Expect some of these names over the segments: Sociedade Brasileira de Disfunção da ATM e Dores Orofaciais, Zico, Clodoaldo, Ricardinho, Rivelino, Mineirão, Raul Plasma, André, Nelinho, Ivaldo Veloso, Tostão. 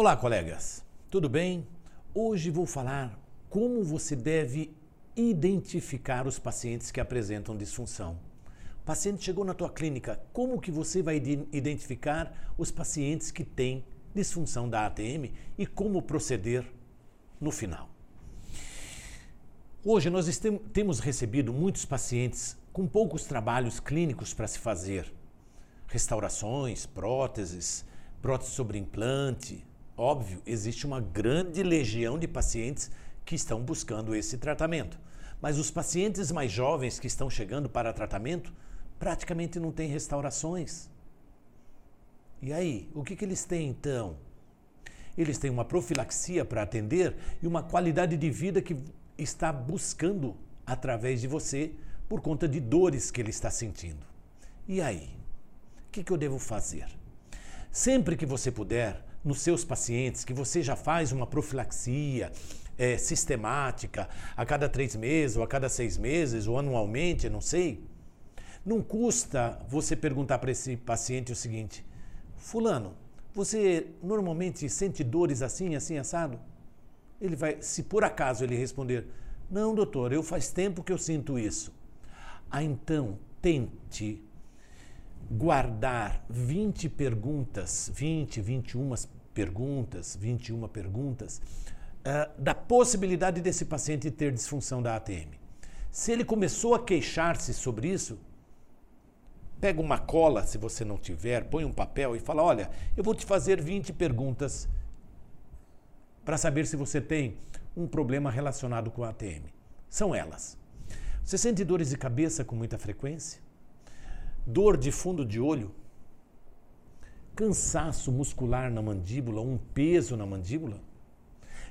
Olá, colegas! Tudo bem? Hoje vou falar como você deve identificar os pacientes que apresentam disfunção. O paciente chegou na tua clínica, como que você vai identificar os pacientes que têm disfunção da ATM e como proceder no final? Hoje nós temos recebido muitos pacientes com poucos trabalhos clínicos para se fazer. Restaurações, próteses sobre implante. Óbvio, existe uma grande legião de pacientes que estão buscando esse tratamento. Mas os pacientes mais jovens que estão chegando para tratamento praticamente não têm restaurações. E aí, o que eles têm então? Eles têm uma profilaxia para atender e uma qualidade de vida que está buscando através de você por conta de dores que ele está sentindo. E aí, o que eu devo fazer? Sempre que você puder, nos seus pacientes, que você já faz uma profilaxia sistemática a cada 3 meses ou a cada 6 meses ou anualmente, eu não sei, não custa você perguntar para esse paciente o seguinte: fulano, você normalmente sente dores assim, assado? Ele vai, se por acaso ele responder, não doutor, eu faz tempo que eu sinto isso. Ah, então tente guardar 21 perguntas, da possibilidade desse paciente ter disfunção da ATM. Se ele começou a queixar-se sobre isso, pega uma cola, se você não tiver, põe um papel e fala, olha, eu vou te fazer 20 perguntas para saber se você tem um problema relacionado com a ATM. São elas. Você sente dores de cabeça com muita frequência? Dor de fundo de olho, cansaço muscular na mandíbula, um peso na mandíbula,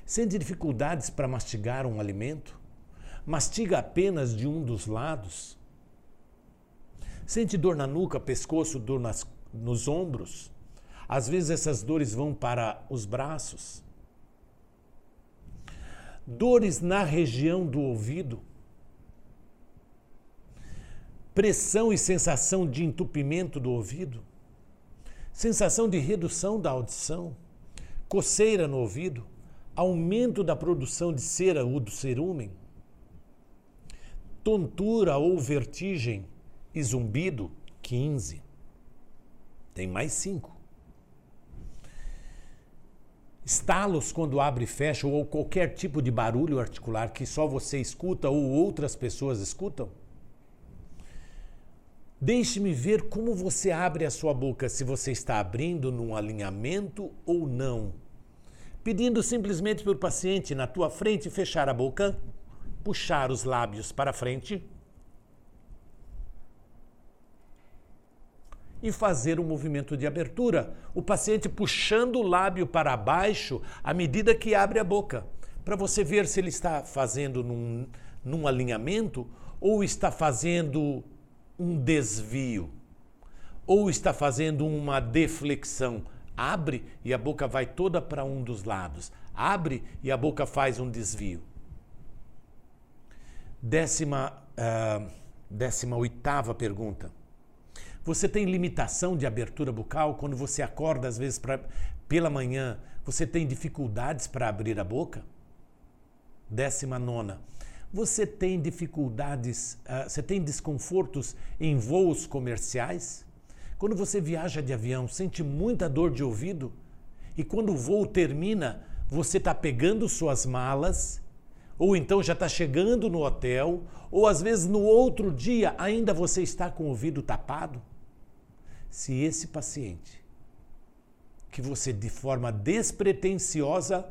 sente dificuldades para mastigar um alimento, mastiga apenas de um dos lados, sente dor na nuca, pescoço, dor nos ombros, às vezes essas dores vão para os braços, dores na região do ouvido, pressão e sensação de entupimento do ouvido, sensação de redução da audição, coceira no ouvido, aumento da produção de cera ou do cerúmen, tontura ou vertigem e zumbido, 15. Tem mais 5. Estalos quando abre e fecha ou qualquer tipo de barulho articular que só você escuta ou outras pessoas escutam. Deixe-me ver como você abre a sua boca, se você está abrindo num alinhamento ou não. Pedindo simplesmente para o paciente na tua frente fechar a boca, puxar os lábios para frente e fazer um movimento de abertura. O paciente puxando o lábio para baixo à medida que abre a boca, para você ver se ele está fazendo num alinhamento ou está fazendo um desvio, ou está fazendo uma deflexão, abre e a boca vai toda para um dos lados, abre e a boca faz um desvio. 18ª pergunta, você tem limitação de abertura bucal quando você acorda às vezes pela manhã, você tem dificuldades para abrir a boca? 19ª, você tem dificuldades, você tem desconfortos em voos comerciais? Quando você viaja de avião, sente muita dor de ouvido? E quando o voo termina, você está pegando suas malas? Ou então já está chegando no hotel? Ou às vezes no outro dia ainda você está com o ouvido tapado? Se esse paciente, que você de forma despretensiosa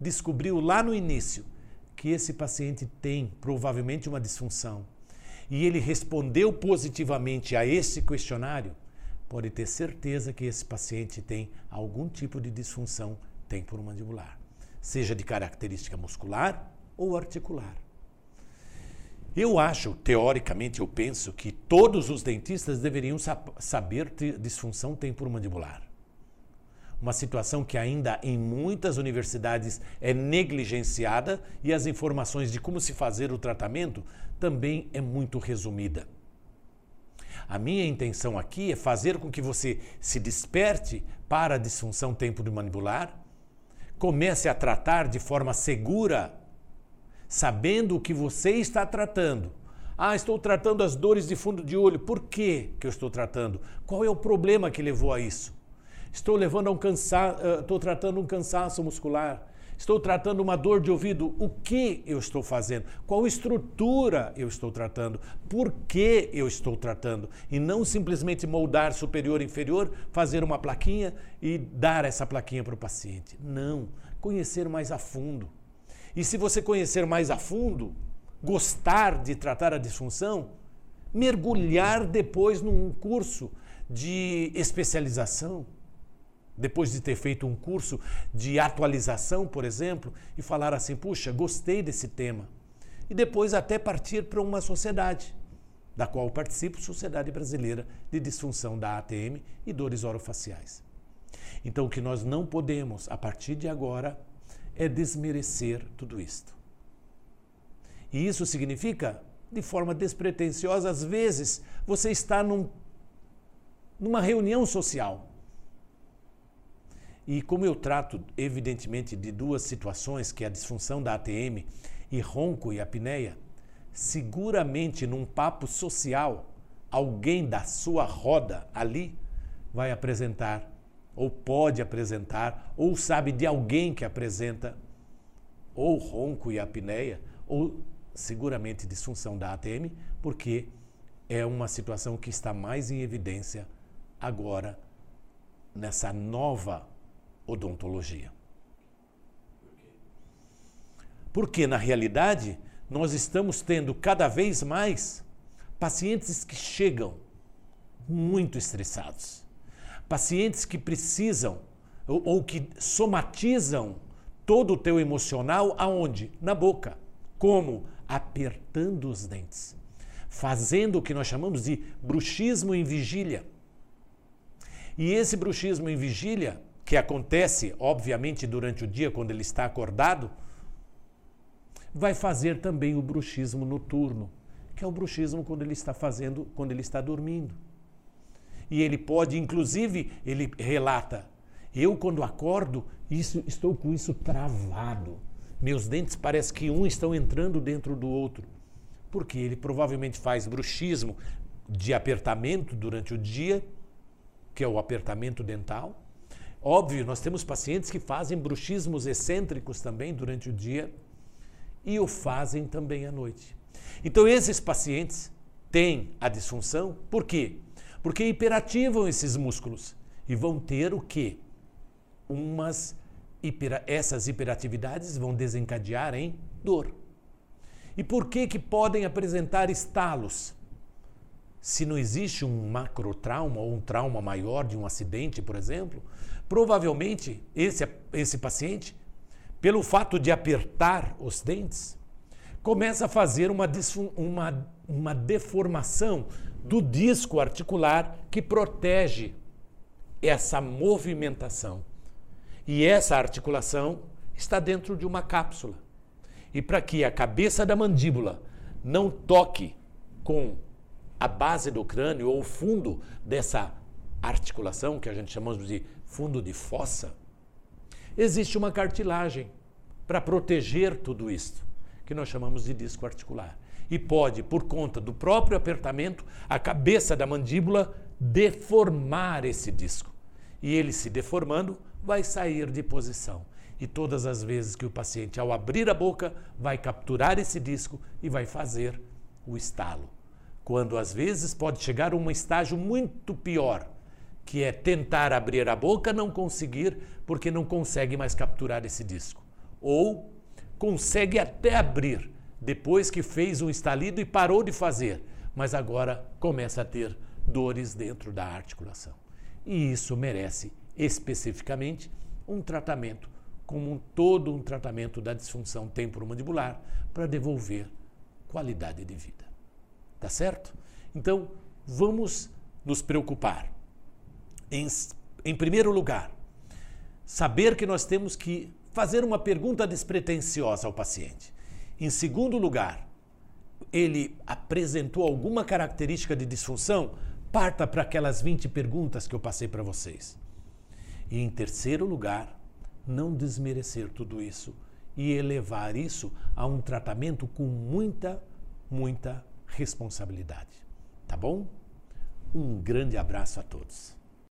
descobriu lá no início, que esse paciente tem provavelmente uma disfunção e ele respondeu positivamente a esse questionário, pode ter certeza que esse paciente tem algum tipo de disfunção temporomandibular, seja de característica muscular ou articular. Eu acho, teoricamente eu penso, que todos os dentistas deveriam saber disfunção temporomandibular. Uma situação que ainda em muitas universidades é negligenciada e as informações de como se fazer o tratamento também é muito resumida. A minha intenção aqui é fazer com que você se desperte para a disfunção temporomandibular, comece a tratar de forma segura, sabendo o que você está tratando. Ah, estou tratando as dores de fundo de olho. Por que eu estou tratando? Qual é o problema que levou a isso? Estou tratando um cansaço muscular. Estou tratando uma dor de ouvido. O que eu estou fazendo? Qual estrutura eu estou tratando? Por que eu estou tratando? E não simplesmente moldar superior e inferior, fazer uma plaquinha e dar essa plaquinha para o paciente. Não. Conhecer mais a fundo. E se você conhecer mais a fundo, gostar de tratar a disfunção, mergulhar depois num curso de especialização, depois de ter feito um curso de atualização, por exemplo, e falar assim, puxa, gostei desse tema. E depois até partir para uma sociedade, da qual participo, Sociedade Brasileira de Disfunção da ATM e Dores Orofaciais. Então, o que nós não podemos, a partir de agora, é desmerecer tudo isto. E isso significa, de forma despretensiosa, às vezes você está numa reunião social. E como eu trato, evidentemente, de duas situações, que é a disfunção da ATM e ronco e apneia, seguramente num papo social, alguém da sua roda ali vai apresentar, ou pode apresentar, ou sabe de alguém que apresenta, ou ronco e apneia, ou seguramente disfunção da ATM, porque é uma situação que está mais em evidência agora nessa nova odontologia. Porque, na realidade, nós estamos tendo cada vez mais pacientes que chegam muito estressados, pacientes que precisam ou que somatizam todo o teu emocional aonde? Na boca. Como? Apertando os dentes, fazendo o que nós chamamos de bruxismo em vigília. E esse bruxismo em vigília, que acontece, obviamente, durante o dia, quando ele está acordado, vai fazer também o bruxismo noturno, que é o bruxismo quando ele está dormindo. E ele pode, inclusive, ele relata, eu quando acordo, estou com isso travado. Meus dentes parece que estão entrando dentro do outro, porque ele provavelmente faz bruxismo de apertamento durante o dia, que é o apertamento dental. Óbvio, nós temos pacientes que fazem bruxismos excêntricos também durante o dia e o fazem também à noite. Então esses pacientes têm a disfunção, por quê? Porque hiperativam esses músculos e vão ter o quê? Essas hiperatividades vão desencadear em dor. E por que podem apresentar estalos? Se não existe um macrotrauma ou um trauma maior de um acidente, por exemplo, provavelmente esse paciente, pelo fato de apertar os dentes, começa a fazer uma deformação do disco articular que protege essa movimentação. E essa articulação está dentro de uma cápsula. E para que a cabeça da mandíbula não toque com a base do crânio ou o fundo dessa articulação, que a gente chamamos de fundo de fossa, existe uma cartilagem para proteger tudo isto, que nós chamamos de disco articular. E pode, por conta do próprio apertamento, a cabeça da mandíbula deformar esse disco. E ele se deformando, vai sair de posição. E todas as vezes que o paciente, ao abrir a boca, vai capturar esse disco e vai fazer o estalo. Quando, às vezes, pode chegar a um estágio muito pior, que é tentar abrir a boca, não conseguir, porque não consegue mais capturar esse disco. Ou consegue até abrir, depois que fez um estalido e parou de fazer, mas agora começa a ter dores dentro da articulação. E isso merece especificamente um tratamento, como um tratamento da disfunção temporomandibular, para devolver qualidade de vida. Tá certo? Então, vamos nos preocupar. Em primeiro lugar, saber que nós temos que fazer uma pergunta despretensiosa ao paciente. Em segundo lugar, ele apresentou alguma característica de disfunção? Parta para aquelas 20 perguntas que eu passei para vocês. E em terceiro lugar, não desmerecer tudo isso e elevar isso a um tratamento com muita responsabilidade. Tá bom? Um grande abraço a todos.